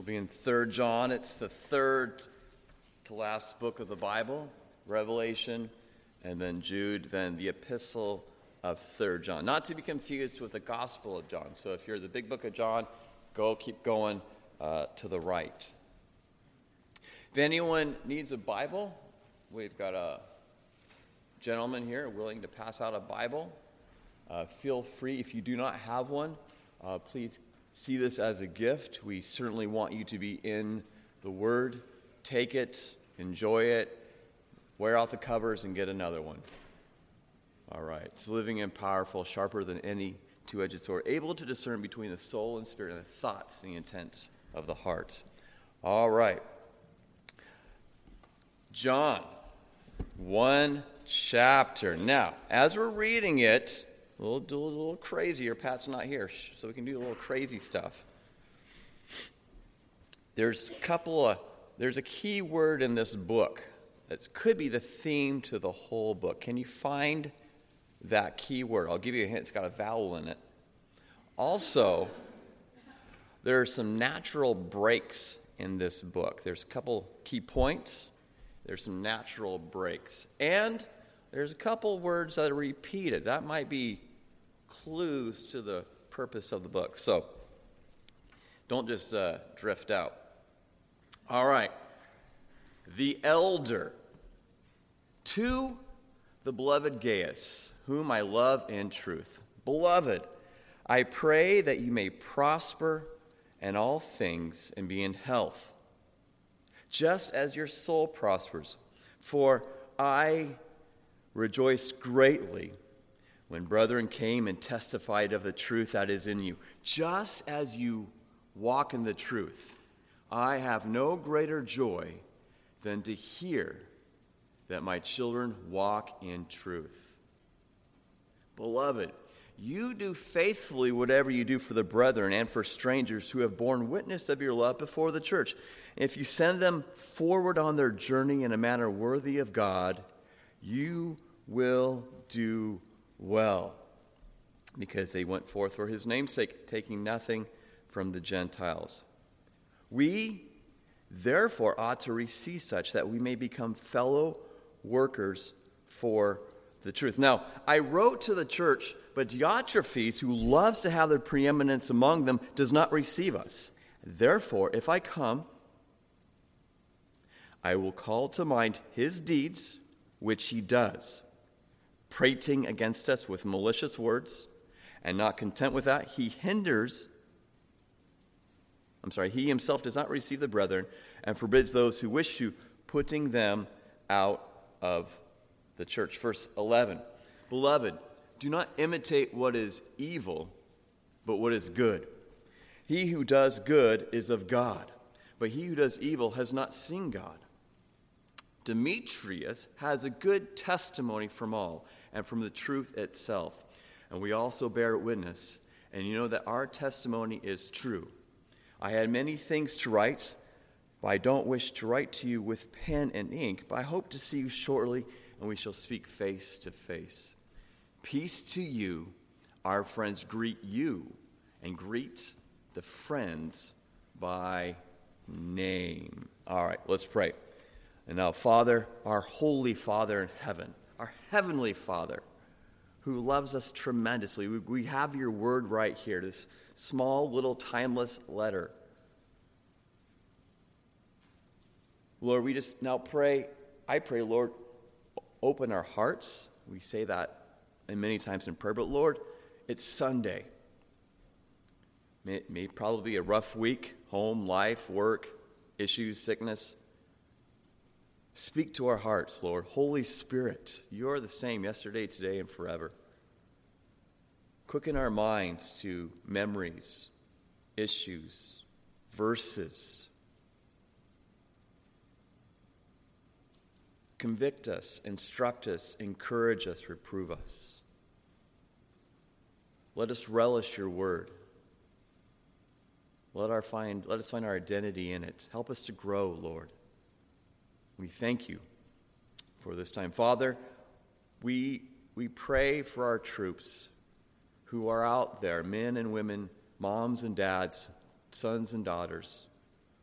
We'll be in 3rd John. It's the third to last book of the Bible, Revelation, and then Jude, then the epistle of 3rd John. Not to be confused with the Gospel of John. So if you're the big book of John, keep going to the right. If anyone needs a Bible, we've got a gentleman here willing to pass out a Bible. Feel free, if you do not have one, please see this as a gift. We certainly want you to be in the Word. Take it, enjoy it, wear out the covers, and get another one. All right. It's living and powerful, sharper than any two-edged sword, able to discern between the soul and spirit and the thoughts and the intents of the heart. All right. John, one chapter. Now, as we're reading it, we'll do a little crazy. Your Pat's not here, so we can do a little crazy stuff. There's a key word in this book that could be the theme to the whole book. Can you find that key word? I'll give you a hint. It's got a vowel in it. Also, there are some natural breaks in this book. There's a couple key points. There's some natural breaks. And there's a couple words that are repeated. That might be clues to the purpose of the book. So don't just drift out. All right. The elder to the beloved Gaius, whom I love in truth. Beloved, I pray that you may prosper in all things and be in health, just as your soul prospers. For I rejoiced greatly when brethren came and testified of the truth that is in you, just as you walk in the truth. I have no greater joy than to hear that my children walk in truth. Beloved, you do faithfully whatever you do for the brethren and for strangers who have borne witness of your love before the church. If you send them forward on their journey in a manner worthy of God, you will do well, because they went forth for his name's sake, taking nothing from the Gentiles. We, therefore, ought to receive such that we may become fellow workers for the truth. Now, I wrote to the church, but Diotrephes, who loves to have the preeminence among them, does not receive us. Therefore, if I come, I will call to mind his deeds, which he does, prating against us with malicious words, and not content with that, he himself does not receive the brethren and forbids those who wish to, putting them out of the church. Verse 11, beloved, do not imitate what is evil, but what is good. He who does good is of God, but he who does evil has not seen God. Demetrius has a good testimony from all and from the truth itself, and we also bear witness, and you know that our testimony is true. I had many things to write, but I don't wish to write to you with pen and ink, but I hope to see you shortly, and we shall speak face to face. Peace to you. Our friends greet you, and greet the friends by name. All right, let's pray. And now, Father, our holy Father in heaven, our heavenly Father, who loves us tremendously, we have your word right here, this small, little, timeless letter. Lord, we just now pray, Lord, open our hearts. We say that and many times in prayer, but Lord, it's Sunday. It may probably be a rough week, home, life, work, issues, sickness. Speak to our hearts, Lord. Holy Spirit, you're the same yesterday, today, and forever. Quicken our minds to memories, issues, verses. Convict us, instruct us, encourage us, reprove us. Let us relish your word. Let us find our identity in it. Help us to grow, Lord. We thank you for this time. Father, we pray for our troops who are out there, men and women, moms and dads, sons and daughters,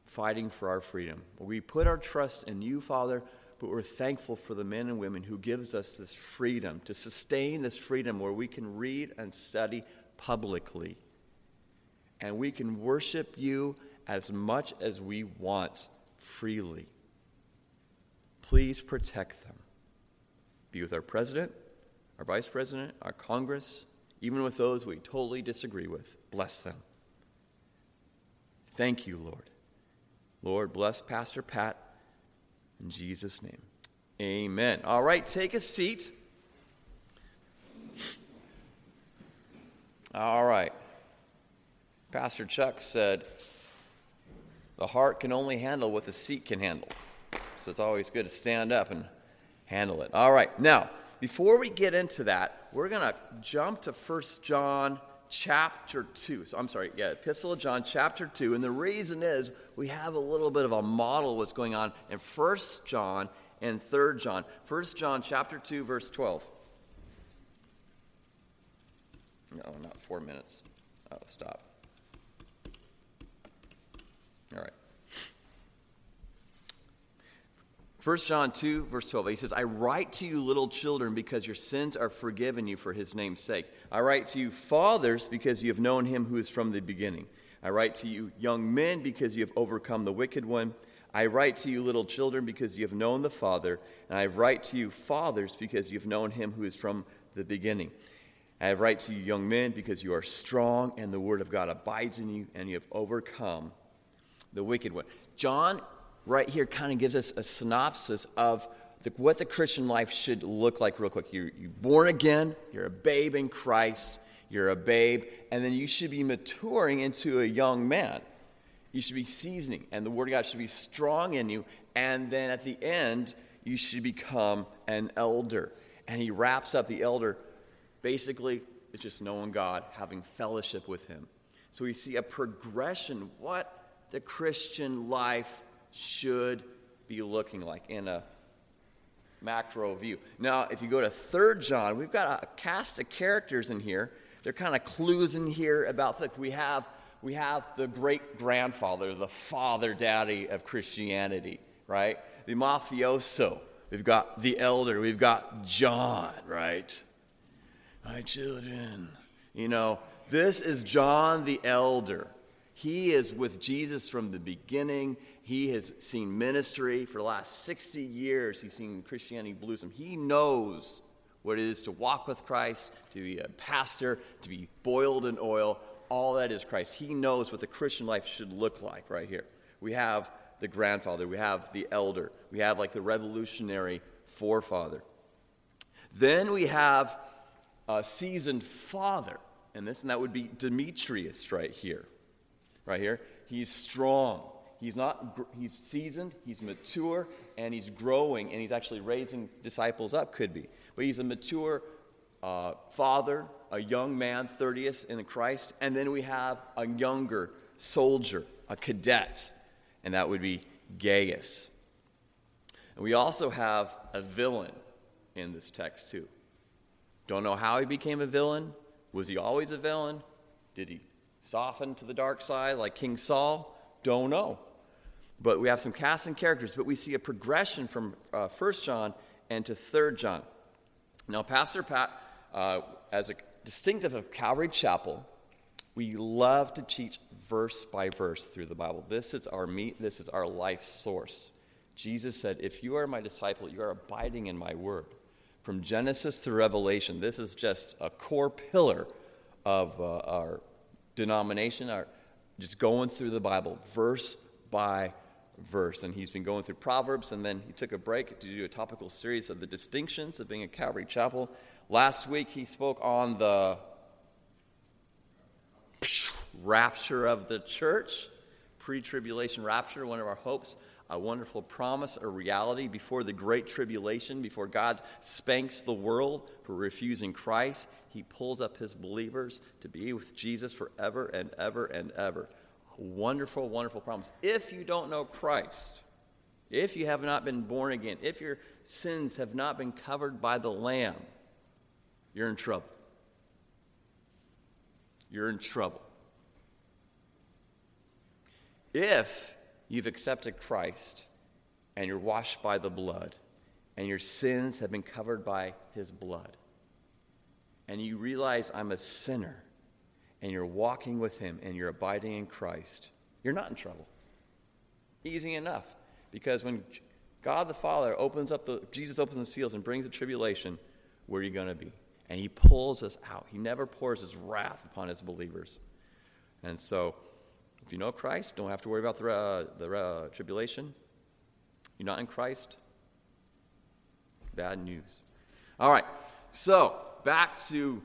fighting for our freedom. We put our trust in you, Father, but we're thankful for the men and women who gives us this freedom, to sustain this freedom where we can read and study publicly. And we can worship you as much as we want, freely. Please protect them. Be with our president, our vice president, our Congress, even with those we totally disagree with. Bless them. Thank you, Lord. Lord, bless Pastor Pat in Jesus' name. Amen. All right, take a seat. All right. Pastor Chuck said, the heart can only handle what the seat can handle. So it's always good to stand up and handle it. All right. Now, before we get into that, we're going to jump to 1st John chapter 2. Epistle of John chapter 2. And the reason is we have a little bit of a model of what's going on in 1st John and 3rd John. 1st John chapter 2, verse 12. No, not 4 minutes. Oh, stop. All right. 1 John 2, verse 12, he says, I write to you, little children, because your sins are forgiven you for his name's sake. I write to you, fathers, because you have known him who is from the beginning. I write to you, young men, because you have overcome the wicked one. I write to you, little children, because you have known the Father. And I write to you, fathers, because you have known him who is from the beginning. I write to you, young men, because you are strong, and the word of God abides in you, and you have overcome the wicked one. John right here kind of gives us a synopsis of what the Christian life should look like real quick. You're born again, you're a babe in Christ, you're a babe, and then you should be maturing into a young man. You should be seasoning, and the Word of God should be strong in you, and then at the end, you should become an elder. And he wraps up the elder, basically, it's just knowing God, having fellowship with him. So we see a progression, what the Christian life should be looking like in a macro view. Now, if you go to 3rd John, we've got a cast of characters in here. They're kind of clues in here about, look, we have the great-grandfather, the father-daddy of Christianity, right? The mafioso. We've got the elder. We've got John, right? My children. You know, this is John the elder. He is with Jesus from the beginning. He has seen ministry for the last 60 years. He's seen Christianity blossom. He knows what it is to walk with Christ, to be a pastor, to be boiled in oil. All that is Christ. He knows what the Christian life should look like right here. We have the grandfather. We have the elder. We have like the revolutionary forefather. Then we have a seasoned father. And that would be Demetrius right here. Right here. He's strong. He's seasoned, he's mature, and he's growing, and he's actually raising disciples up, could be. But he's a mature father, a young man, 30th in Christ, and then we have a younger soldier, a cadet, and that would be Gaius. And we also have a villain in this text, too. Don't know how he became a villain. Was he always a villain? Did he soften to the dark side like King Saul? Don't know. But we have some casting characters, but we see a progression from 1st John and to 3rd John. Now, Pastor Pat, as a distinctive of Calvary Chapel, we love to teach verse by verse through the Bible. This is our meat. This is our life source. Jesus said, if you are my disciple, you are abiding in my word. From Genesis to Revelation, this is just a core pillar of our denomination, our just going through the Bible, verse by verse. And he's been going through Proverbs, and then he took a break to do a topical series of the distinctions of being a Calvary Chapel. Last week, he spoke on the rapture of the church, pre-tribulation rapture, one of our hopes, a wonderful promise, a reality before the great tribulation, before God spanks the world for refusing Christ. He pulls up his believers to be with Jesus forever and ever and ever. Wonderful, wonderful promise. If you don't know Christ, if you have not been born again, if your sins have not been covered by the Lamb, you're in trouble. You're in trouble. If you've accepted Christ and you're washed by the blood and your sins have been covered by his blood. And you realize I'm a sinner and you're walking with him and you're abiding in Christ, you're not in trouble. Easy enough, because when God the Father Jesus opens the seals and brings the tribulation, where are you going to be? And he pulls us out. He never pours his wrath upon his believers. And so, if you know Christ, don't have to worry about the tribulation. You're not in Christ. Bad news. All right, so back to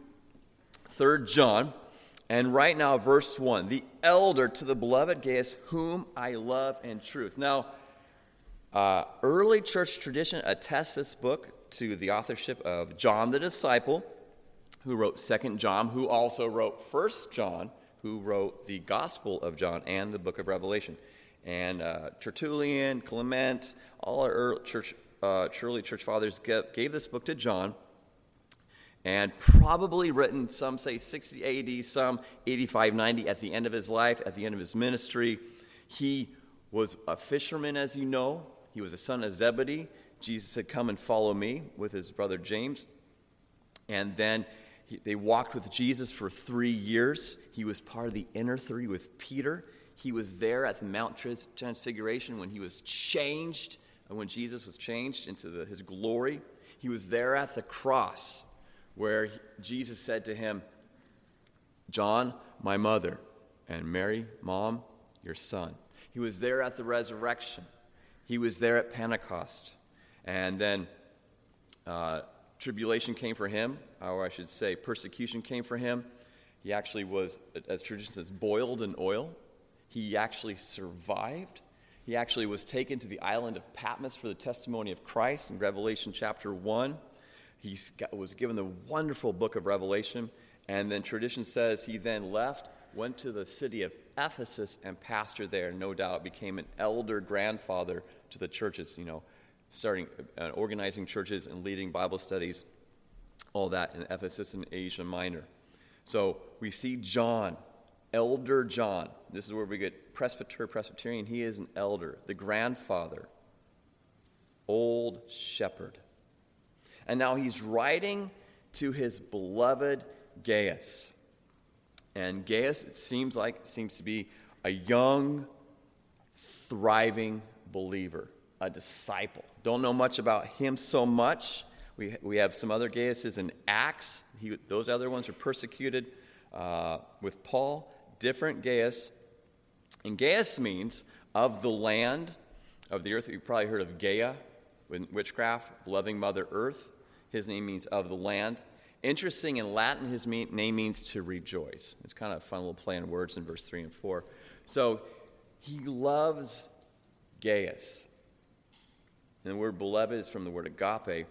3rd John. And right now, verse 1, the elder to the beloved Gaius, whom I love in truth. Now, early church tradition attests this book to the authorship of John the disciple, who wrote 2nd John, who also wrote 1st John, who wrote the Gospel of John and the book of Revelation. And Tertullian, Clement, all our early church fathers gave this book to John. And probably written, some say 60 AD, some 85, 90, at the end of his life, at the end of his ministry. He was a fisherman, as you know. He was a son of Zebedee. Jesus said, come and follow me, with his brother James. And then they walked with Jesus for 3 years. He was part of the inner three with Peter. He was there at the Mount Transfiguration when he was changed, and when Jesus was changed into his glory. He was there at the cross, where Jesus said to him, John, my mother, and Mary, mom, your son. He was there at the resurrection. He was there at Pentecost. And then tribulation came for him, or I should say persecution came for him. He actually was, as tradition says, boiled in oil. He actually survived. He actually was taken to the island of Patmos for the testimony of Christ in Revelation chapter 1. He was given the wonderful book of Revelation, and then tradition says he then left, went to the city of Ephesus, and pastored there, and no doubt became an elder grandfather to the churches, starting organizing churches and leading Bible studies, all that in Ephesus and Asia Minor. So we see John, elder John. This is where we get Presbyterian. He is an elder, the grandfather, old shepherd. And now he's writing to his beloved Gaius. And Gaius, it seems like, seems to be a young, thriving believer, a disciple. Don't know much about him so much. We have some other Gaiuses in Acts. Those other ones are persecuted with Paul. Different Gaius. And Gaius means of the land, of the earth. You've probably heard of Gaia, witchcraft, loving Mother Earth. His name means of the land. Interesting, in Latin, his name means to rejoice. It's kind of a fun little play on words in verse 3 and 4. So he loves Gaius. And the word beloved is from the word agape.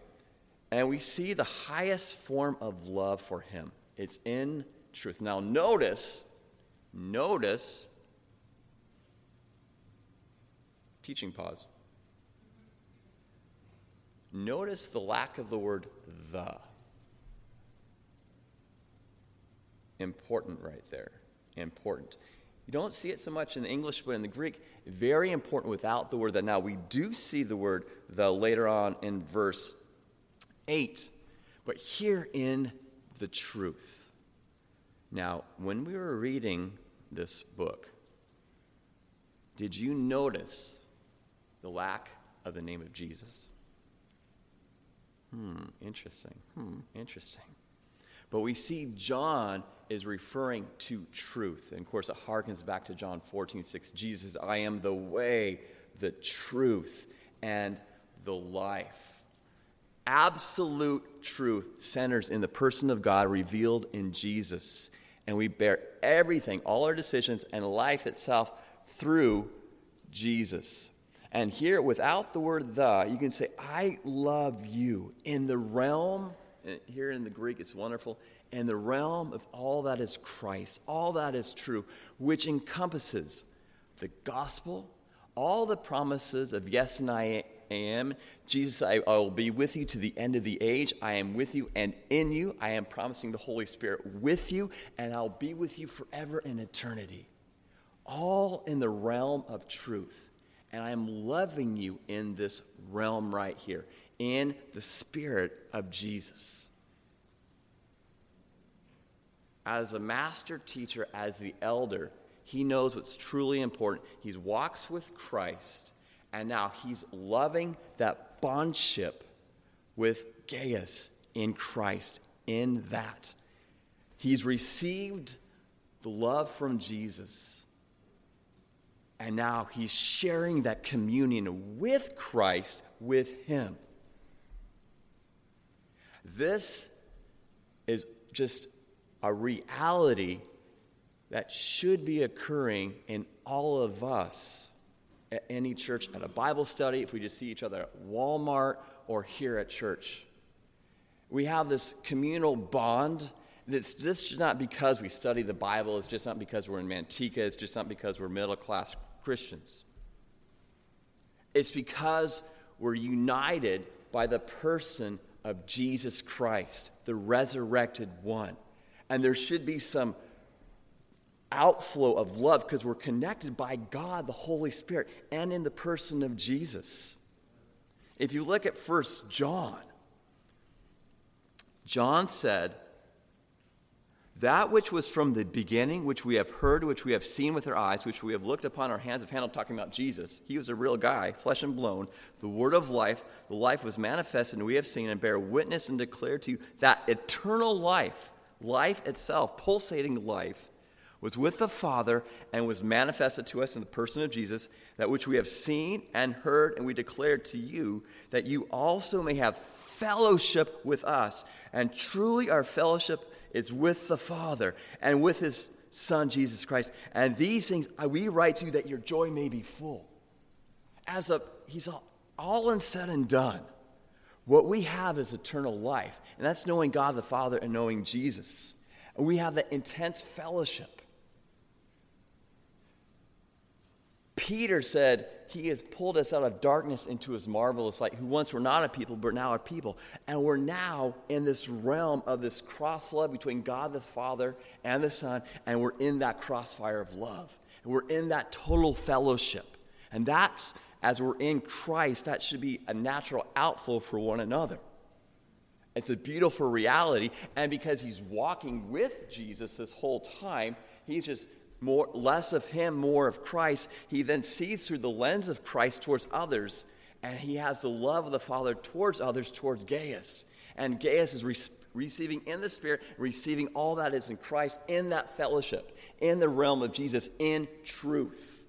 And we see the highest form of love for him. It's in truth. Now notice, teaching pause. Notice the lack of the word the. Important right there. Important. You don't see it so much in the English, but in the Greek, very important without the word the. Now, we do see the word the later on in verse 8, but here in the truth. Now, when we were reading this book, did you notice the lack of the name of Jesus? Interesting. But we see John is referring to truth. And, of course, it harkens back to John 14:6. Jesus, I am the way, the truth, and the life. Absolute truth centers in the person of God revealed in Jesus. And we bear everything, all our decisions, and life itself through Jesus. And here, without the word the, you can say, I love you in the realm, here in the Greek, it's wonderful, in the realm of all that is Christ, all that is true, which encompasses the gospel, all the promises of yes and I am, Jesus, I will be with you to the end of the age, I am with you and in you, I am promising the Holy Spirit with you, and I'll be with you forever in eternity. All in the realm of truth. and I am loving you in this realm right here, in the spirit of Jesus. As a master teacher, as the elder, he knows what's truly important. He walks with Christ, and now he's loving that bondship with Gaius in Christ, in that. He's received the love from Jesus, and now he's sharing that communion with Christ, with him. This is just a reality that should be occurring in all of us at any church, at a Bible study, if we just see each other at Walmart or here at church. We have this communal bond. This is not because we study the Bible. It's just not because we're in Manteca. It's just not because we're middle-class Christians. It's because we're united by the person of Jesus Christ, the resurrected one. And there should be some outflow of love because we're connected by God, the Holy Spirit, and in the person of Jesus. If you look at 1st John, John said, "That which was from the beginning, which we have heard, which we have seen with our eyes, which we have looked upon, our hands have handled," talking about Jesus. He was a real guy, flesh and blown, the word of life. The life was manifested, and we have seen and bear witness and declare to you that eternal life, life itself, pulsating life, was with the Father and was manifested to us in the person of Jesus, that which we have seen and heard and we declare to you, that you also may have fellowship with us. And truly our fellowship is with the Father and with his Son, Jesus Christ. And these things we write to you that your joy may be full. He's all said and done. What we have is eternal life. And that's knowing God the Father and knowing Jesus. And we have that intense fellowship. Peter said, he has pulled us out of darkness into his marvelous light, who once were not a people, but now are people. And we're now in this realm of this cross love between God the Father and the Son, and we're in that crossfire of love. And we're in that total fellowship. And that's, as we're in Christ, that should be a natural outflow for one another. It's a beautiful reality, and because he's walking with Jesus this whole time, he's just less of him, more of Christ. He then sees through the lens of Christ towards others, and he has the love of the Father towards others, towards Gaius. And Gaius is receiving in the Spirit, receiving all that is in Christ, in that fellowship, in the realm of Jesus, in truth.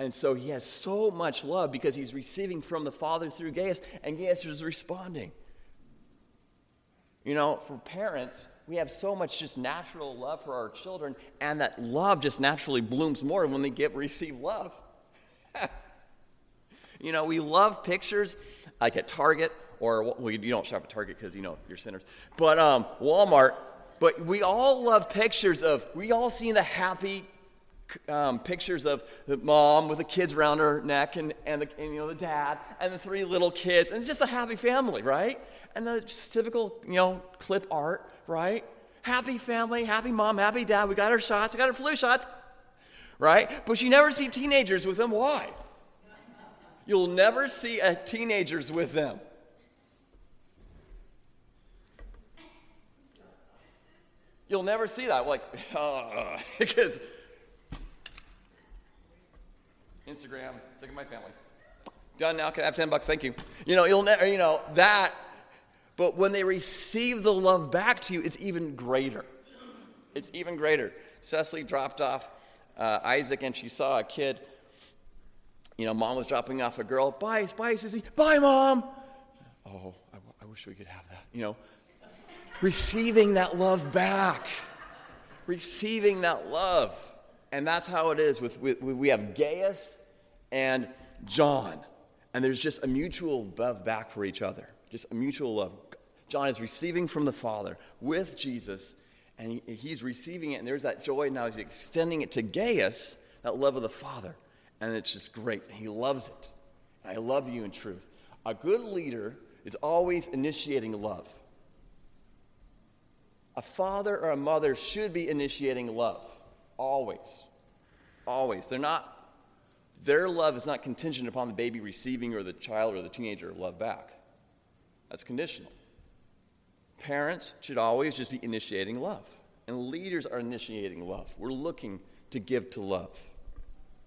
And so he has so much love because he's receiving from the Father through Gaius, and Gaius is responding. You know, for parents, we have so much just natural love for our children, and that love just naturally blooms more when they receive love. You know, we love pictures, like at Target, or well, you don't shop at Target because, you know, you're sinners, but Walmart. But we all love pictures of, we all seen the happy pictures of the mom with the kids around her neck and you know, the dad and the three little kids, and it's just a happy family, right? And the just typical, you know, clip art, right? Happy family, happy mom, happy dad. We got our shots. We got our flu shots, right? But you never see teenagers with them. Why? You'll never see teenagers with them. You'll never see that. Like, because Instagram, sick of my family. Done now. Can I have $10? Thank you. You know, you'll never. You know that. But when they receive the love back to you, it's even greater. It's even greater. Cecily dropped off Isaac, and she saw a kid. You know, mom was dropping off a girl. Bye, Susie. Bye, mom. Oh, I wish we could have that. You know, receiving that love back. Receiving that love. And that's how it is. We have Gaius and John. And there's just a mutual love back for each other. Just a mutual love. John is receiving from the Father with Jesus, and he's receiving it, and there's that joy. Now he's extending it to Gaius, that love of the Father, and it's just great. He loves it. I love you in truth. A good leader is always initiating love. A father or a mother should be initiating love, always. They're not Their love is not contingent upon the baby receiving or the child or the teenager love back. That's conditional. Parents should always just be initiating love. And leaders are initiating love. We're looking to give to love.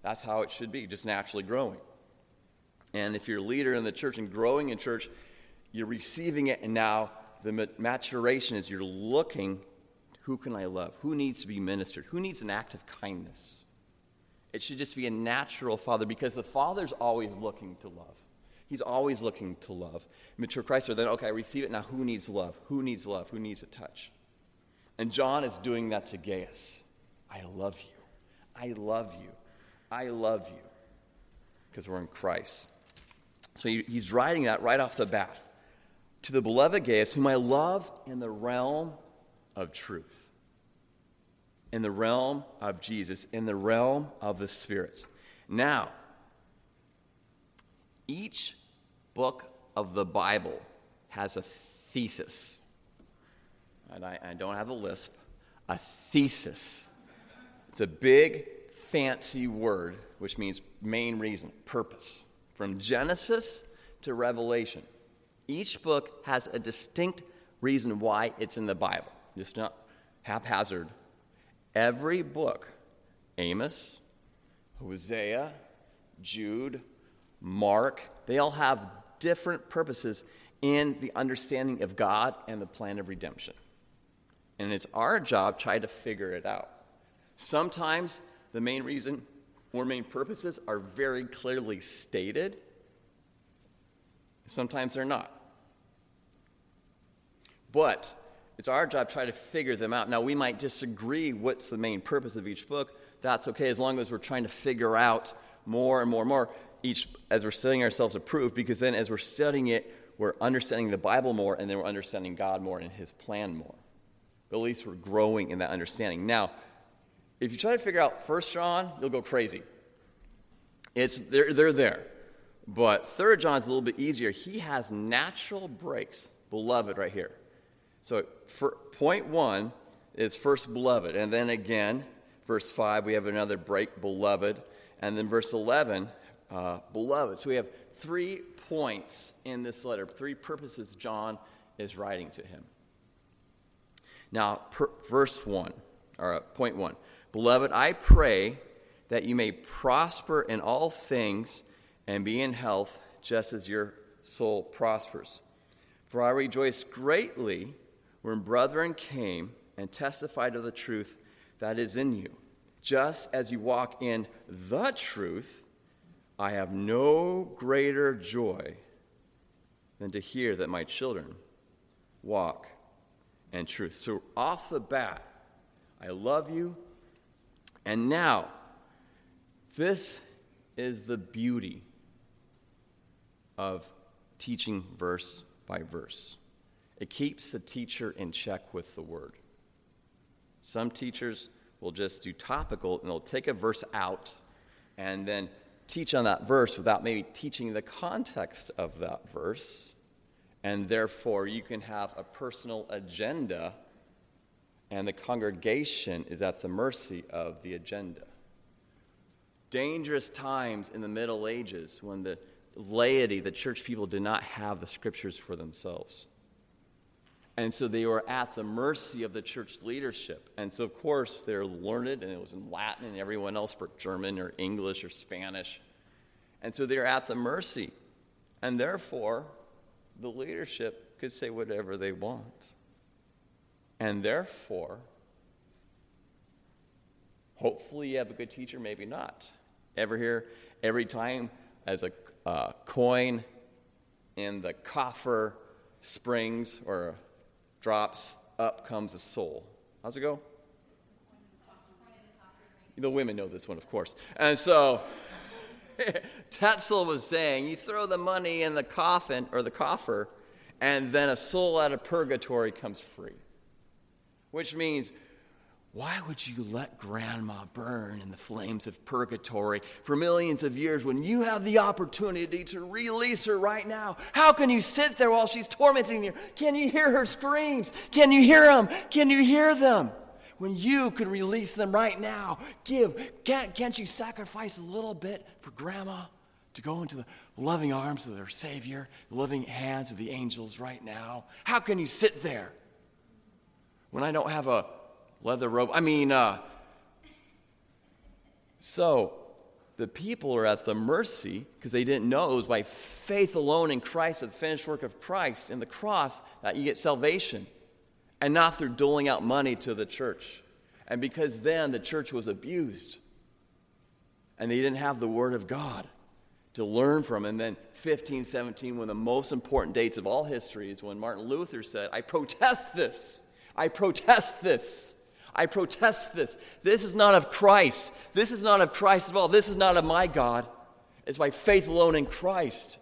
That's how it should be, just naturally growing. And if you're a leader in the church and growing in church, you're receiving it, and now the maturation is you're looking, who can I love? Who needs to be ministered? Who needs an act of kindness? It should just be a natural father, because the father's always looking to love. He's always looking to love. Mature Christ are then, okay, I receive it, now who needs love? Who needs love? Who needs a touch? And John is doing that to Gaius. I love you. I love you. I love you. Because we're in Christ. So he's writing that right off the bat. To the beloved Gaius, whom I love in the realm of truth. In the realm of Jesus. In the realm of the spirits. Now, each book of the Bible has a thesis. And I don't have a lisp. A thesis. It's a big, fancy word, which means main reason, purpose. From Genesis to Revelation, each book has a distinct reason why it's in the Bible. Just not haphazard. Every book, Amos, Hosea, Jude, Mark, they all have different purposes in the understanding of God and the plan of redemption. And it's our job to try to figure it out. Sometimes the main reason or main purposes are very clearly stated. Sometimes they're not. But it's our job to try to figure them out. Now, we might disagree what's the main purpose of each book. That's okay, as long as we're trying to figure out more and more and more each as we're studying ourselves approved, because then as we're studying it, we're understanding the Bible more, and then we're understanding God more and his plan more. But at least we're growing in that understanding. Now, if you try to figure out 1st John, you'll go crazy. They're there. But 3rd John's a little bit easier. He has natural breaks. Beloved right here. So for point 1 is first beloved. And then again, verse 5, we have another break, beloved. And then verse 11, beloved. So we have 3 points in this letter, 3 purposes John is writing to him. Now, point 1. Beloved, I pray that you may prosper in all things and be in health just as your soul prospers. For I rejoiced greatly when brethren came and testified of the truth that is in you. Just as you walk in the truth, I have no greater joy than to hear that my children walk in truth. So off the bat, I love you. And now, this is the beauty of teaching verse by verse. It keeps the teacher in check with the word. Some teachers will just do topical, and they'll take a verse out and then teach on that verse without maybe teaching the context of that verse. And therefore, you can have a personal agenda, and the congregation is at the mercy of the agenda. Dangerous times in the Middle Ages when the laity, the church people, did not have the scriptures for themselves. And so they were at the mercy of the church leadership. And so, of course, they're learned, and it was in Latin, and everyone else spoke German or English or Spanish. And so they're at the mercy. And therefore, the leadership could say whatever they want. And therefore, hopefully you have a good teacher, maybe not. Ever hear every time as a coin in the coffer springs or drops, up comes a soul. How's it go? The women know this one, of course. And so Tetzel was saying, you throw the money in the coffin or the coffer, and then a soul out of purgatory comes free. Which means, why would you let grandma burn in the flames of purgatory for millions of years when you have the opportunity to release her right now? How can you sit there while she's tormenting you? Can you hear her screams? Can you hear them? when you could release them right now. Give. Can't you sacrifice a little bit for Grandma to go into the loving arms of their Savior, the loving hands of the angels right now? How can you sit there when I don't have a leather robe? So the people are at the mercy, because they didn't know it was by faith alone in Christ, the finished work of Christ in the cross, that you get salvation, and not through doling out money to the church. And because then the church was abused, and they didn't have the Word of God to learn from. And then 1517, one of the most important dates of all history, is when Martin Luther said, I protest this. I protest this. I protest this. This is not of Christ. This is not of Christ at all. This is not of my God. It's by faith alone in Christ.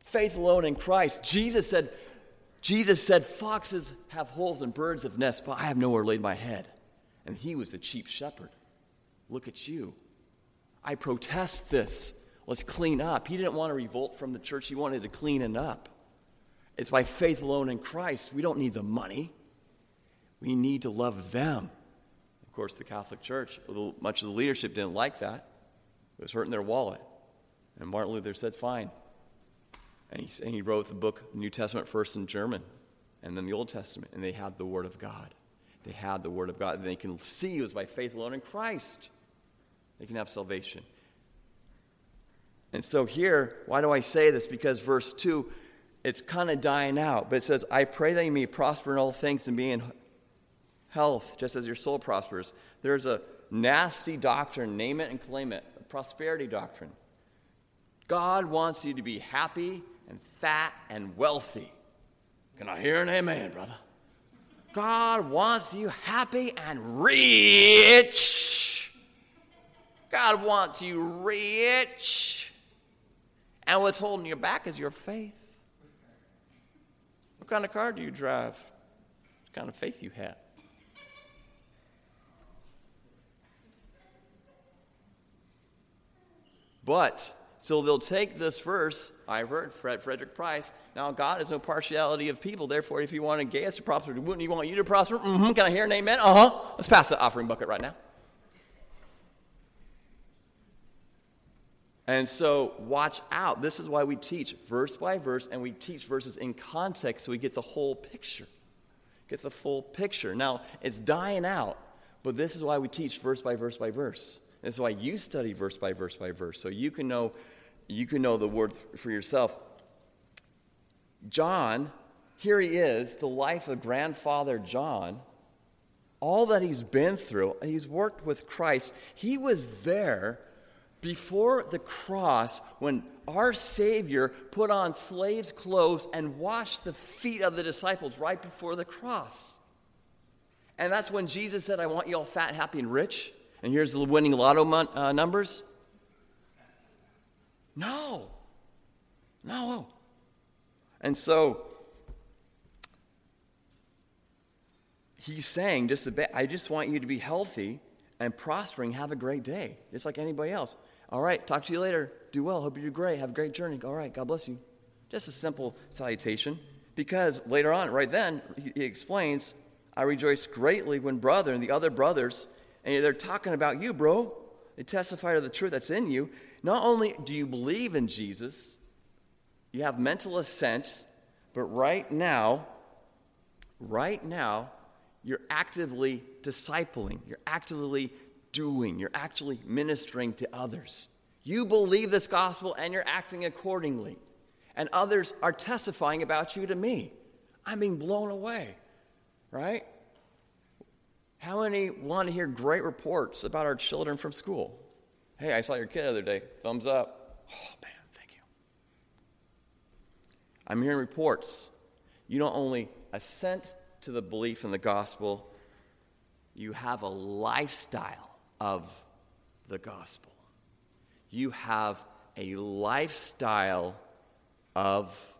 Faith alone in Christ. Jesus said, foxes have holes and birds have nests, but I have nowhere laid my head. And he was the chief shepherd. Look at you. I protest this. Let's clean up. He didn't want to revolt from the church. He wanted to clean it up. It's by faith alone in Christ. We don't need the money. We need to love them. Of course, the Catholic Church, much of the leadership didn't like that. It was hurting their wallet. And Martin Luther said, fine. And he wrote the book, New Testament first in German, and then the Old Testament. And they had the Word of God. They had the Word of God. And they can see it was by faith alone in Christ. They can have salvation. And so here, why do I say this? Because verse 2, it's kind of dying out. But it says, I pray that you may prosper in all things and be in health, just as your soul prospers. There's a nasty doctrine, name it and claim it, a prosperity doctrine. God wants you to be happy and fat and wealthy. Can I hear an amen, brother? God wants you happy and rich. God wants you rich. And what's holding you back is your faith. What kind of car do you drive? What kind of faith you have? But, so they'll take this verse, I've heard Frederick Price, now God is no partiality of people, therefore if you wanted Gaius to prosper, wouldn't he want you to prosper? Mm-hmm. Can I hear an amen? Uh-huh. Let's pass the offering bucket right now. And so watch out. This is why we teach verse by verse, and we teach verses in context so we get the whole picture. Get the full picture. Now, it's dying out, but this is why we teach verse by verse by verse. That's why you study verse by verse by verse, so you can know the word for yourself. John, here he is, the life of grandfather John. All that he's been through, he's worked with Christ. He was there before the cross when our Savior put on slaves' clothes and washed the feet of the disciples right before the cross. And that's when Jesus said, I want you all fat, happy, and rich. And here's the winning lotto numbers? No. And so he's saying just a bit, I just want you to be healthy and prospering. Have a great day, just like anybody else. All right, talk to you later. Do well. Hope you do great. Have a great journey. All right, God bless you. Just a simple salutation. Because later on, right then, he explains, I rejoice greatly when brother and the other brothers... And they're talking about you, bro. They testify to the truth that's in you. Not only do you believe in Jesus, you have mental assent, but right now, you're actively discipling. You're actively doing. You're actually ministering to others. You believe this gospel, and you're acting accordingly. And others are testifying about you to me. I'm being blown away, right? How many want to hear great reports about our children from school? Hey, I saw your kid the other day. Thumbs up. Oh, man, thank you. I'm hearing reports. You don't only assent to the belief in the gospel, you have a lifestyle of the gospel. You have a lifestyle of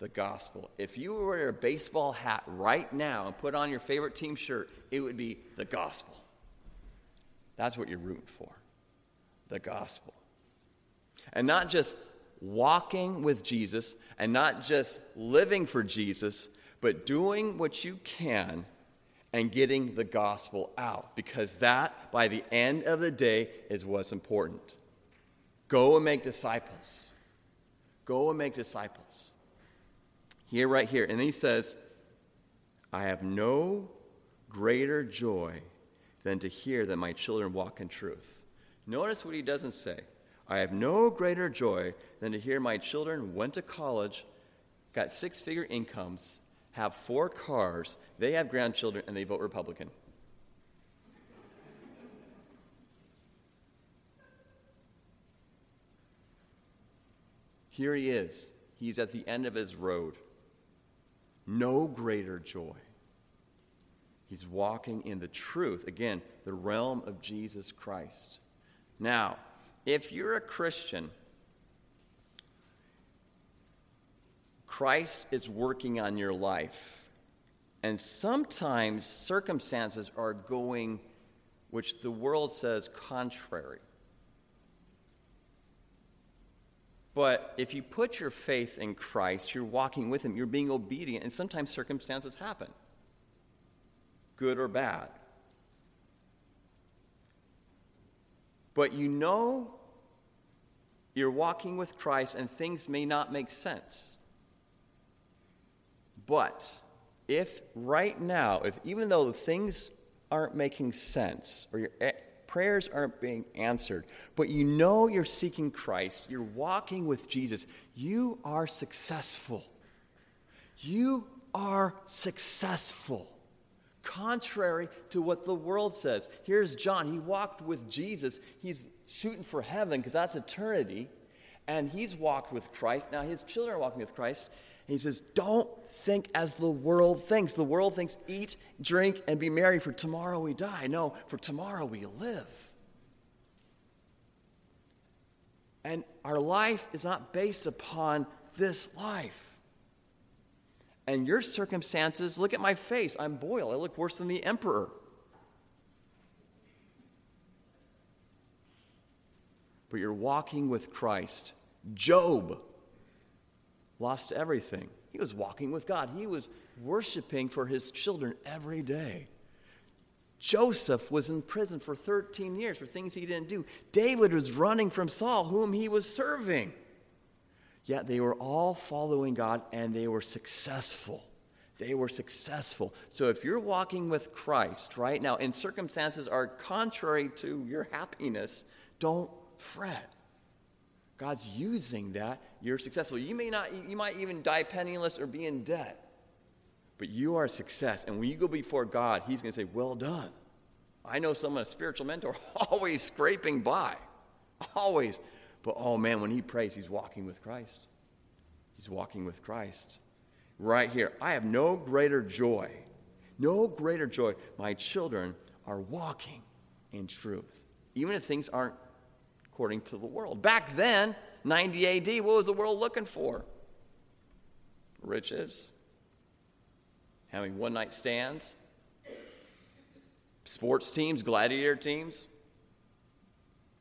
the gospel. If you were wearing a baseball hat right now and put on your favorite team shirt, it would be the gospel. That's what you're rooting for, the gospel. And not just walking with Jesus and not just living for Jesus, but doing what you can and getting the gospel out, because that, by the end of the day, is what's important. Go and make disciples. Go and make disciples. Here, right here. And then he says, I have no greater joy than to hear that my children walk in truth. Notice what he doesn't say. I have no greater joy than to hear my children went to college, got six-figure incomes, have 4 cars, they have grandchildren, and they vote Republican. Here he is. He's at the end of his road. No greater joy. He's walking in the truth. Again, the realm of Jesus Christ. Now, if you're a Christian, Christ is working on your life. And sometimes circumstances are going, which the world says, contrary. But if you put your faith in Christ, you're walking with him, you're being obedient, and sometimes circumstances happen, good or bad. But you know you're walking with Christ and things may not make sense. But if right now, if even though things aren't making sense or your prayers aren't being answered, but you know you're seeking Christ, you're walking with Jesus, you are successful. You are successful. Contrary to what the world says. Here's John. He walked with Jesus. He's shooting for heaven because that's eternity. And he's walked with Christ. Now his children are walking with Christ. He says, don't think as the world thinks. The world thinks, eat, drink, and be merry, for tomorrow we die. No, for tomorrow we live. And our life is not based upon this life. And your circumstances, look at my face. I'm boiled. I look worse than the emperor. But you're walking with Christ. Job lost everything. He was walking with God. He was worshiping for his children every day. Joseph was in prison for 13 years for things he didn't do. David was running from Saul, whom he was serving. Yet they were all following God, and they were successful. They were successful. So if you're walking with Christ right now, and circumstances are contrary to your happiness, don't fret. God's using that. You're successful. You might even die penniless or be in debt. But you are a success. And when you go before God, he's going to say, well done. I know someone, a spiritual mentor, always scraping by. Always. But, oh, man, when he prays, he's walking with Christ. He's walking with Christ. Right here. I have no greater joy. No greater joy. My children are walking in truth. Even if things aren't according to the world. Back then, 90 AD, what was the world looking for? Riches, having one-night stands, sports teams, gladiator teams,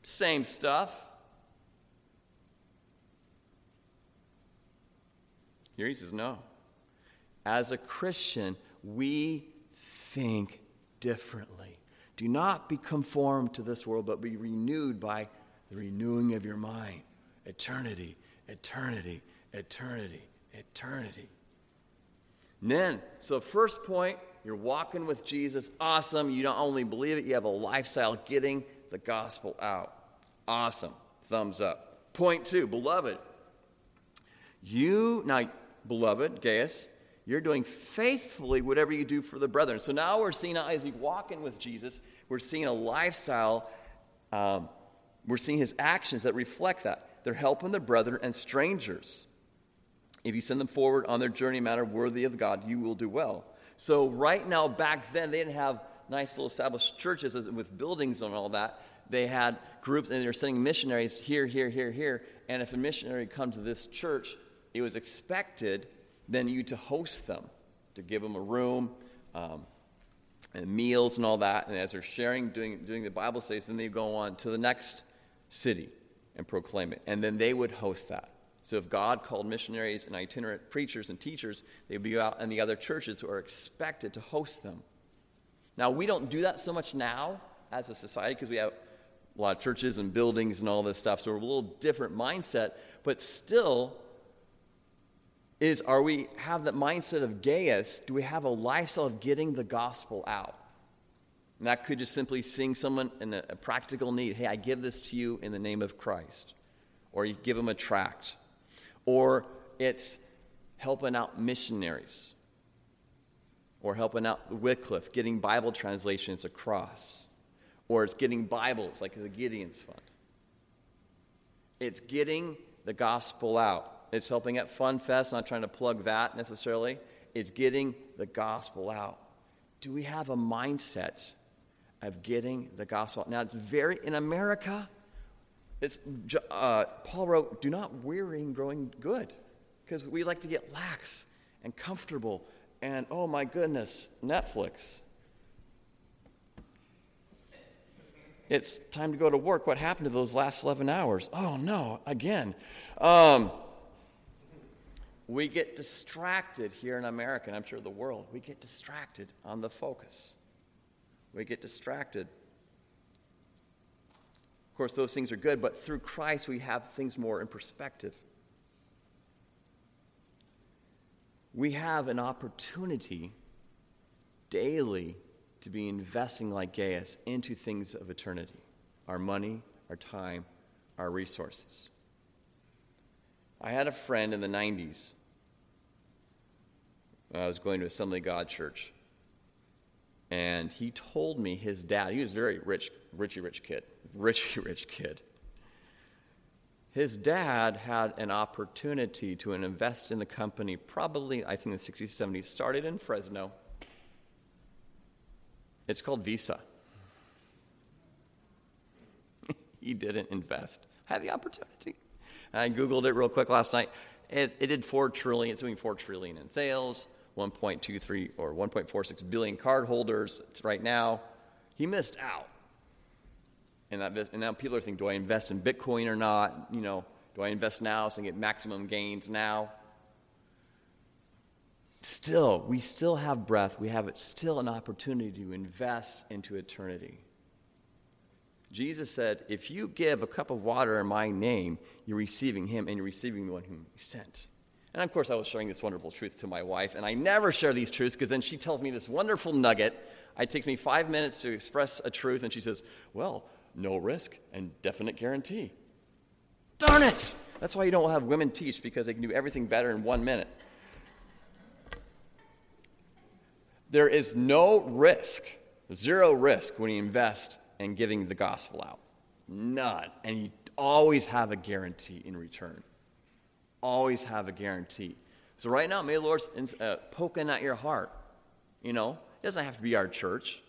same stuff. Here he says, no. As a Christian, we think differently. Do not be conformed to this world, but be renewed by the renewing of your mind. Eternity, eternity, eternity, eternity. And then, so first point, you're walking with Jesus. Awesome. You don't only believe it, you have a lifestyle getting the gospel out. Awesome. Thumbs up. Point two, beloved. Beloved, Gaius, you're doing faithfully whatever you do for the brethren. So now we're seeing, as you're walking with Jesus, we're seeing a lifestyle. We're seeing his actions that reflect that. They're helping the brethren and strangers. If you send them forward on their journey in a manner worthy of God, you will do well. So right now, back then, they didn't have nice little established churches with buildings and all that. They had groups, and they were sending missionaries here. And if a missionary comes to this church, it was expected then you to host them, to give them a room, and meals and all that. And as they're sharing, doing the Bible studies, then they go on to the next city and proclaim it. And then they would host that. So if God called missionaries and itinerant preachers and teachers, they would be out in the other churches who are expected to host them. Now, we don't do that so much now as a society because we have a lot of churches and buildings and all this stuff, so we're a little different mindset, but still is, are we have that mindset of Gaius? Do we have a lifestyle of getting the gospel out? And that could just simply seeing someone in a practical need. Hey, I give this to you in the name of Christ. Or you give them a tract. Or it's helping out missionaries. Or helping out Wycliffe, getting Bible translations across. Or it's getting Bibles like the Gideon's Fund. It's getting the gospel out. It's helping at Fun Fest, not trying to plug that necessarily. It's getting the gospel out. Do we have a mindset of getting the gospel out? Now, it's very, in America, it's Paul wrote, do not weary in growing good. Because we like to get lax and comfortable and, oh my goodness, Netflix. It's time to go to work. What happened to those last 11 hours? Oh, no, again. We get distracted here in America, and I'm sure the world. We get distracted on the focus. We get distracted. Of course, those things are good, but through Christ, we have things more in perspective. We have an opportunity daily to be investing like Gaius into things of eternity, our money, our time, our resources. I had a friend in the 90s. I was going to Assembly of God Church, and he told me his dad, he was a very rich kid. His dad had an opportunity to invest in the company, probably, I think, in the 60s, 70s, started in Fresno. It's called Visa. He didn't invest. Had the opportunity. I Googled it real quick last night. It did $4 trillion. It's doing $4 trillion in sales. 1.23 or 1.46 billion cardholders. It's right now. He missed out. And now people are thinking, do I invest in Bitcoin or not? You know, do I invest now so I get maximum gains now? Still, we still have breath. We have still an opportunity to invest into eternity. Jesus said, if you give a cup of water in my name, you're receiving him and you're receiving the one whom he sent. And of course, I was sharing this wonderful truth to my wife, and I never share these truths because then she tells me this wonderful nugget. It takes me 5 minutes to express a truth, and she says, well, no risk and definite guarantee. Darn it! That's why you don't have women teach, because they can do everything better in 1 minute. There is no risk, zero risk, when you invest in giving the gospel out. None. And you always have a guarantee in return. Always have a guarantee. So right now, may the Lord's poking at your heart. You know, it doesn't have to be our church.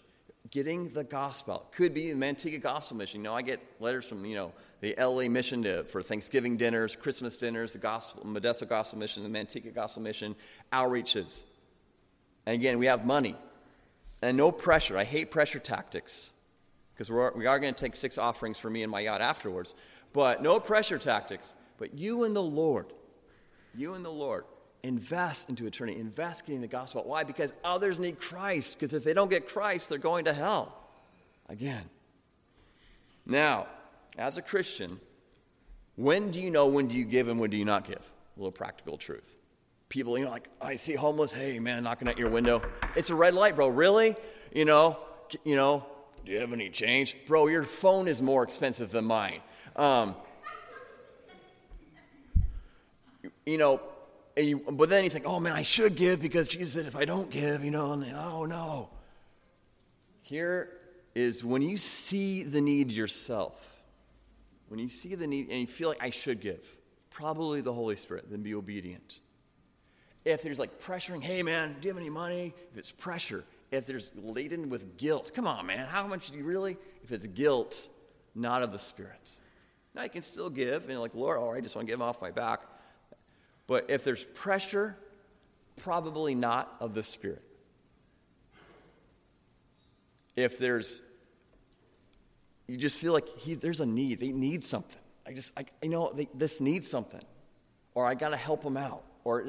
Getting the gospel out. Could be the Manteca Gospel Mission. You know, I get letters from, you know, the L.A. Mission for Thanksgiving dinners, Christmas dinners, the gospel, Modesto Gospel Mission, the Manteca Gospel Mission, outreaches. And again, we have money and no pressure. I hate pressure tactics because we are going to take 6 offerings for me and my yacht afterwards. But no pressure tactics. But you and the Lord, invest into eternity. Invest getting the gospel. Why? Because others need Christ. Because if they don't get Christ, they're going to hell. Again. Now, as a Christian, when do you know when do you give and when do you not give? A little practical truth. People, you know, like, I see homeless, hey, man, knocking at your window. It's a red light, bro. Really? You know, do you have any change? Bro, your phone is more expensive than mine. You know, and but then you think, oh, man, I should give because Jesus said if I don't give, you know, and oh, no. Here is when you see the need yourself, when you see the need and you feel like I should give, probably the Holy Spirit, then be obedient. If there's like pressuring, hey man, do you have any money? If it's pressure, if there's laden with guilt, come on man, how much do you really? If it's guilt, not of the Spirit. Now you can still give, and you're like, Lord, all right, I just want to give him off my back. But if there's pressure, probably not of the Spirit. If there's, you just feel like there's a need, they need something. This needs something. Or I got to help them out. Or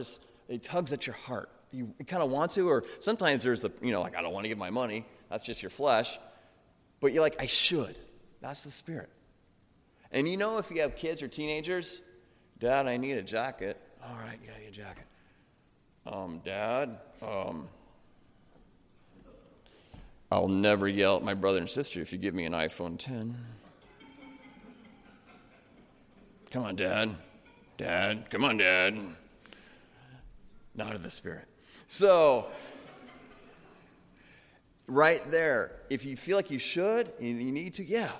it tugs at your heart. You kind of want to, or sometimes there's the, you know, like, I don't want to give my money. That's just your flesh. But you're like, I should. That's the Spirit. And you know, if you have kids or teenagers, Dad, I need a jacket. All right, you gotta get a jacket. Dad, I'll never yell at my brother and sister if you give me an iPhone 10. Come on, Dad. Dad, come on, Dad. Not of the Spirit. So, right there, if you feel like you should, you need to, yeah.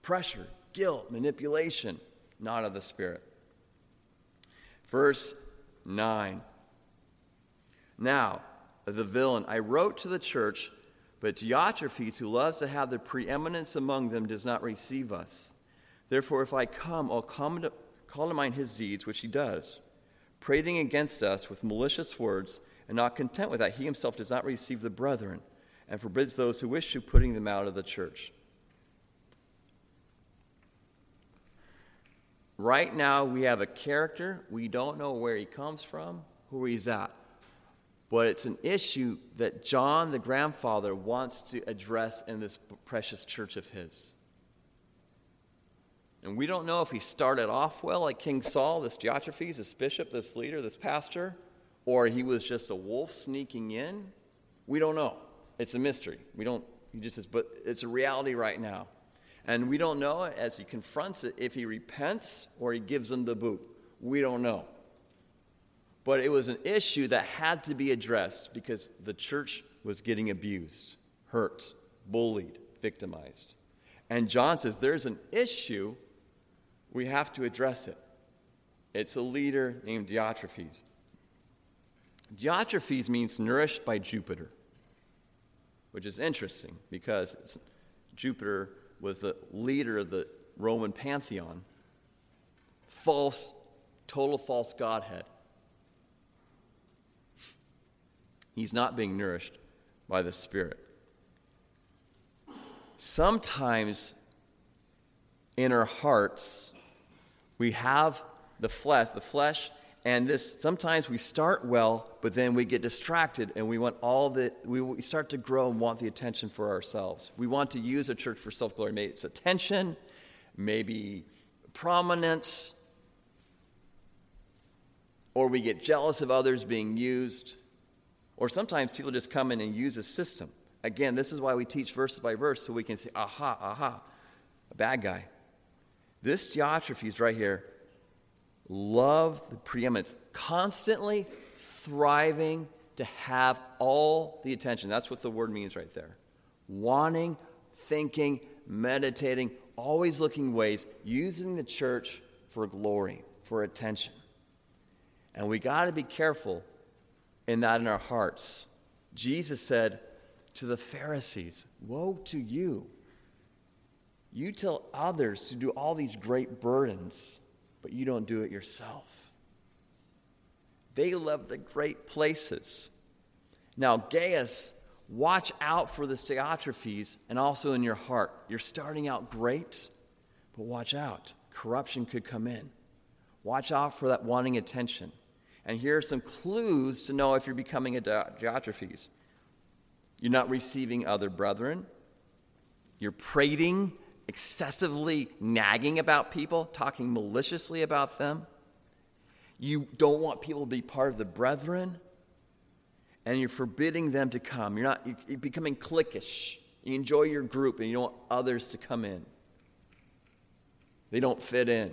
Pressure, guilt, manipulation, not of the Spirit. Verse 9. Now, the villain, I wrote to the church, but Diotrephes, who loves to have the preeminence among them, does not receive us. Therefore, if I come, I'll call to mind his deeds, which he does, prating against us with malicious words, and not content with that, he himself does not receive the brethren, and forbids those who wish to, putting them out of the church. Right now, we have a character. We don't know where he comes from, who he's at. But it's an issue that John, the grandfather, wants to address in this precious church of his. And we don't know if he started off well, like King Saul, this Diotrephes, this bishop, this leader, this pastor, or he was just a wolf sneaking in. We don't know. It's a mystery. He just says, but it's a reality right now. And we don't know, as he confronts it, if he repents or he gives them the boot. We don't know. But it was an issue that had to be addressed because the church was getting abused, hurt, bullied, victimized. And John says, there's an issue, we have to address it. It's a leader named Diotrephes. Diotrephes means nourished by Jupiter, which is interesting because Jupiter was the leader of the Roman pantheon, total false godhead. He's not being nourished by the Spirit. Sometimes in our hearts, we have the flesh, and this. Sometimes we start well, but then we get distracted, and we start to grow and want the attention for ourselves. We want to use a church for self-glory. Maybe it's attention, maybe prominence, or we get jealous of others being used. Or sometimes people just come in and use a system. Again, this is why we teach verse by verse, so we can say, aha, a bad guy. This Diotrephes right here, love the preeminence, constantly thriving to have all the attention. That's what the word means right there. Wanting, thinking, meditating, always looking ways, using the church for glory, for attention. And we got to be careful in that in our hearts. Jesus said to the Pharisees, woe to you. You tell others to do all these great burdens, but you don't do it yourself. They love the great places. Now, Gaius, watch out for this Diotrephes and also in your heart. You're starting out great, but watch out. Corruption could come in. Watch out for that wanting attention. And here are some clues to know if you're becoming a Diotrephes. You're not receiving other brethren. You're prating, excessively nagging about people, talking maliciously about them. You don't want people to be part of the brethren. And you're forbidding them to come. You're becoming cliquish. You enjoy your group and you don't want others to come in. They don't fit in.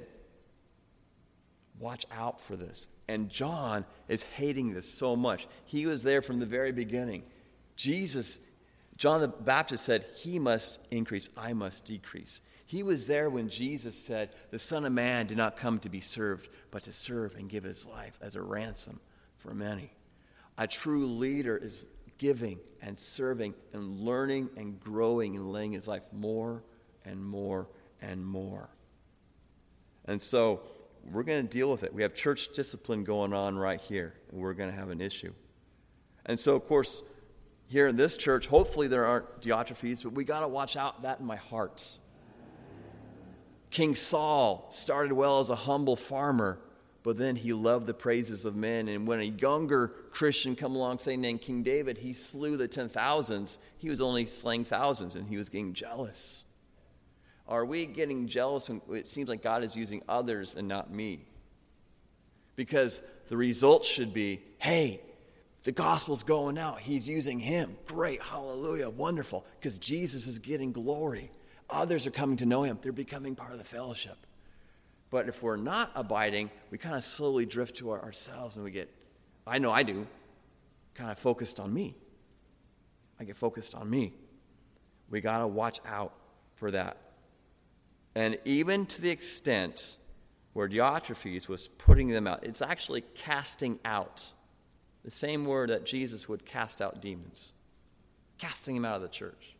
Watch out for this. And John is hating this so much. He was there from the very beginning. Jesus, John the Baptist said, he must increase, I must decrease. He was there when Jesus said, the Son of Man did not come to be served, but to serve and give his life as a ransom for many. A true leader is giving and serving and learning and growing and laying his life more and more and more. And so, we're going to deal with it. We have church discipline going on right here, and we're going to have an issue. And so, of course, here in this church, hopefully there aren't Diotrephes, but we got to watch out that in my heart. King Saul started well as a humble farmer, But then he loved the praises of men. And when a younger Christian come along saying, named King David, he slew the 10,000s. He was only slaying thousands, and he was getting jealous. Are we getting jealous when it seems like God is using others and not me? Because the result should be, hey, the gospel's going out. He's using him. Great. Hallelujah. Wonderful. Because Jesus is getting glory. Others are coming to know him. They're becoming part of the fellowship. But if we're not abiding, we kind of slowly drift to ourselves, and we get, I know I do, kind of focused on me. I get focused on me. We got to watch out for that. And even to the extent where Diotrephes was putting them out, it's actually casting out. The same word that Jesus would cast out demons. Casting them out of the church.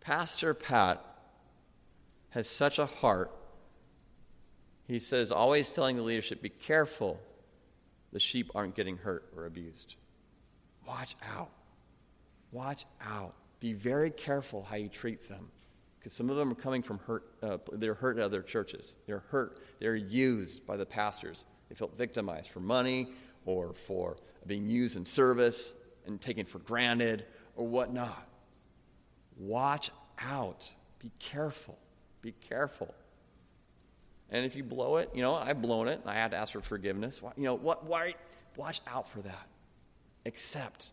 Pastor Pat has such a heart. He says, always telling the leadership, be careful the sheep aren't getting hurt or abused. Watch out. Watch out. Be very careful how you treat them. Because some of them are coming from hurt. They're hurt at other churches. They're hurt. They're used by the pastors. They felt victimized for money or for being used in service and taken for granted or whatnot. Watch out. Be careful. Be careful. And if you blow it, I've blown it, and I had to ask for forgiveness. Why? Watch out for that. Accept.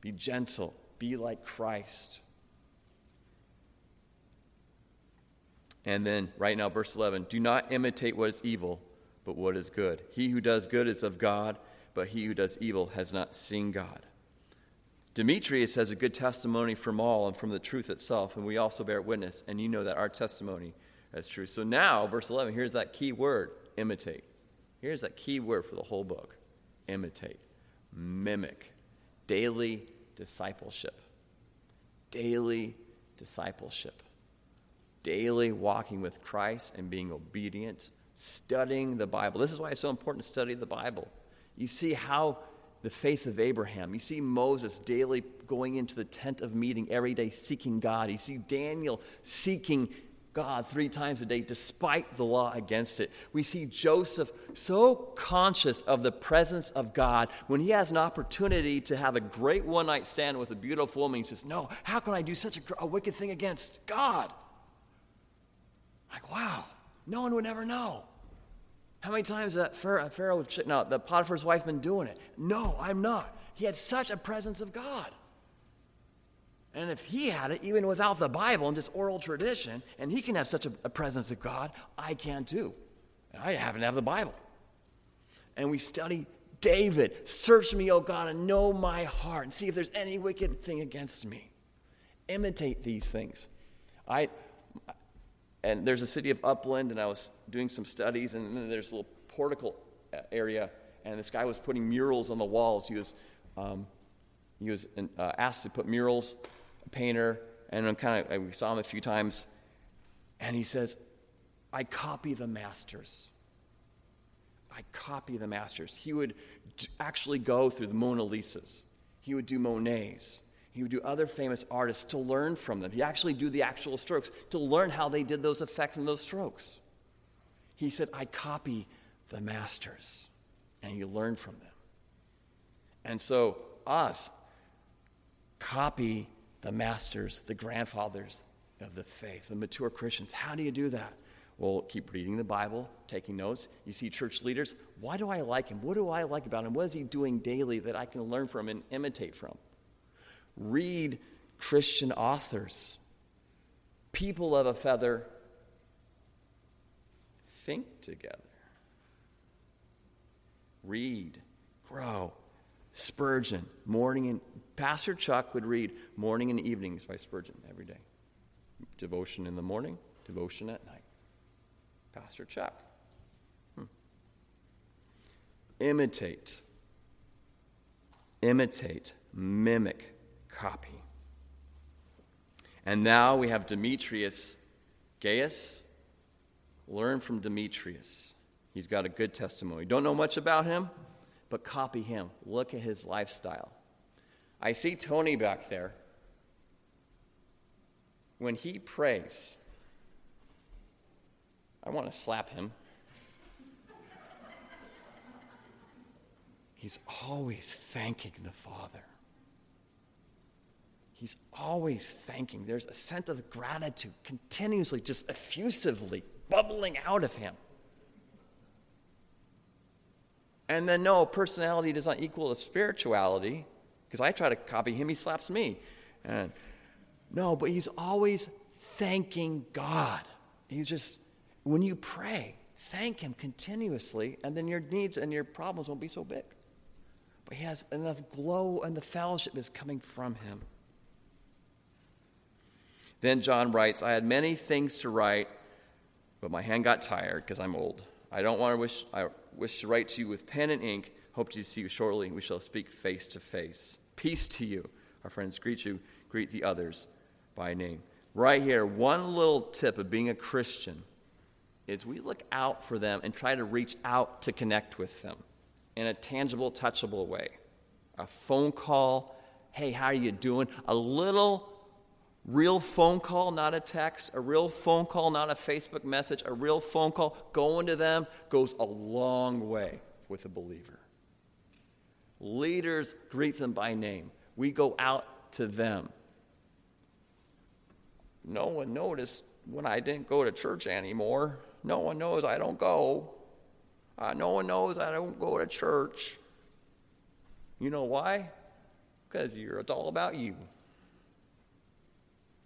Be gentle. Be like Christ. And then, right now, verse 11, do not imitate what is evil, but what is good. He who does good is of God, but he who does evil has not seen God. Demetrius has a good testimony from all and from the truth itself, and we also bear witness, and you know that our testimony that's true. So now, verse 11, here's that key word, imitate. Here's that key word for the whole book, imitate, mimic, daily discipleship, daily discipleship, daily walking with Christ and being obedient, studying the Bible. This is why it's so important to study the Bible. You see how the faith of Abraham. You see Moses daily going into the tent of meeting every day seeking God. You see Daniel seeking God 3 times a day despite the law against it. We see Joseph so conscious of the presence of God when he has an opportunity to have a great one-night stand with a beautiful woman. He says, no, how can I do such a wicked thing against God? Like, wow, no one would ever know. How many times has the Potiphar's wife been doing it? No, I'm not. He had such a presence of God. And if he had it, even without the Bible and just oral tradition, and he can have such a presence of God, I can too. And I happen to have the Bible. And we study David. Search me, O God, and know my heart, and see if there's any wicked thing against me. Imitate these things. And there's a city of Upland, and I was doing some studies, and then there's a little portico area, and this guy was putting murals on the walls. He was asked to put murals, a painter, and we saw him a few times, and he says, I copy the masters. I copy the masters. He would actually go through the Mona Lisas. He would do Monets. He would do other famous artists to learn from them. He actually do the actual strokes to learn how they did those effects and those strokes. He said, I copy the masters, and you learn from them. And so us, copy the masters, the grandfathers of the faith, the mature Christians. How do you do that? Well, keep reading the Bible, taking notes. You see church leaders. Why do I like him? What do I like about him? What is he doing daily that I can learn from and imitate from? Read Christian authors. People of a feather think together. Read, grow. Spurgeon, morning and Pastor Chuck would read Morning and Evenings by Spurgeon every day. Devotion in the morning, devotion at night. Pastor Chuck. Imitate. Imitate. Mimic. Copy. And now we have Demetrius. Gaius, learn from Demetrius. He's got a good testimony. Don't know much about him, but copy him. Look at his lifestyle. I see Tony back there. When he prays, I want to slap him. He's always thanking the Father. He's always thanking. There's a sense of gratitude continuously, just effusively bubbling out of him. And then, no, personality does not equal a spirituality, because I try to copy him, he slaps me. And no, but he's always thanking God. He's just, when you pray, thank him continuously, and then your needs and your problems won't be so big. But he has enough glow, and the fellowship is coming from him. Then John writes, I had many things to write, but my hand got tired because I'm old. I wish to write to you with pen and ink. Hope to see you shortly. We shall speak face to face. Peace to you. Our friends greet you. Greet the others by name. Right here, one little tip of being a Christian is we look out for them and try to reach out to connect with them in a tangible, touchable way. A phone call. Hey, how are you doing? A little real phone call, not a text. A real phone call, not a Facebook message. A real phone call going to them goes a long way with a believer. Leaders greet them by name. We go out to them. No one noticed when I didn't go to church anymore. No one knows I don't go. No one knows I don't go to church. You know why? Because it's all about you.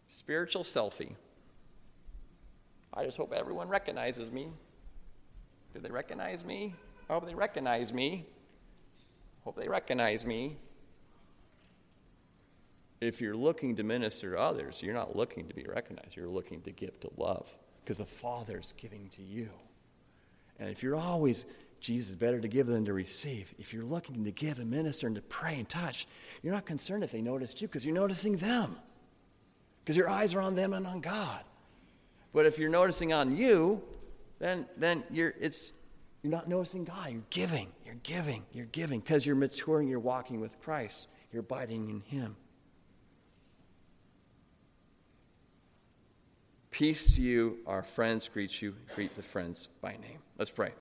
Spiritual selfie. I just hope everyone recognizes me. Do they recognize me? I hope they recognize me. Hope they recognize me. If you're looking to minister to others, you're not looking to be recognized. You're looking to give to love because the Father's giving to you. And if you're always, Jesus, better to give than to receive. If you're looking to give and minister and to pray and touch, you're not concerned if they noticed you because you're noticing them. Because your eyes are on them and on God. But if you're noticing on you, then you're not noticing God. You're giving. Because you're maturing, you're walking with Christ. You're abiding in him. Peace to you. Our friends greet you. Greet the friends by name. Let's pray.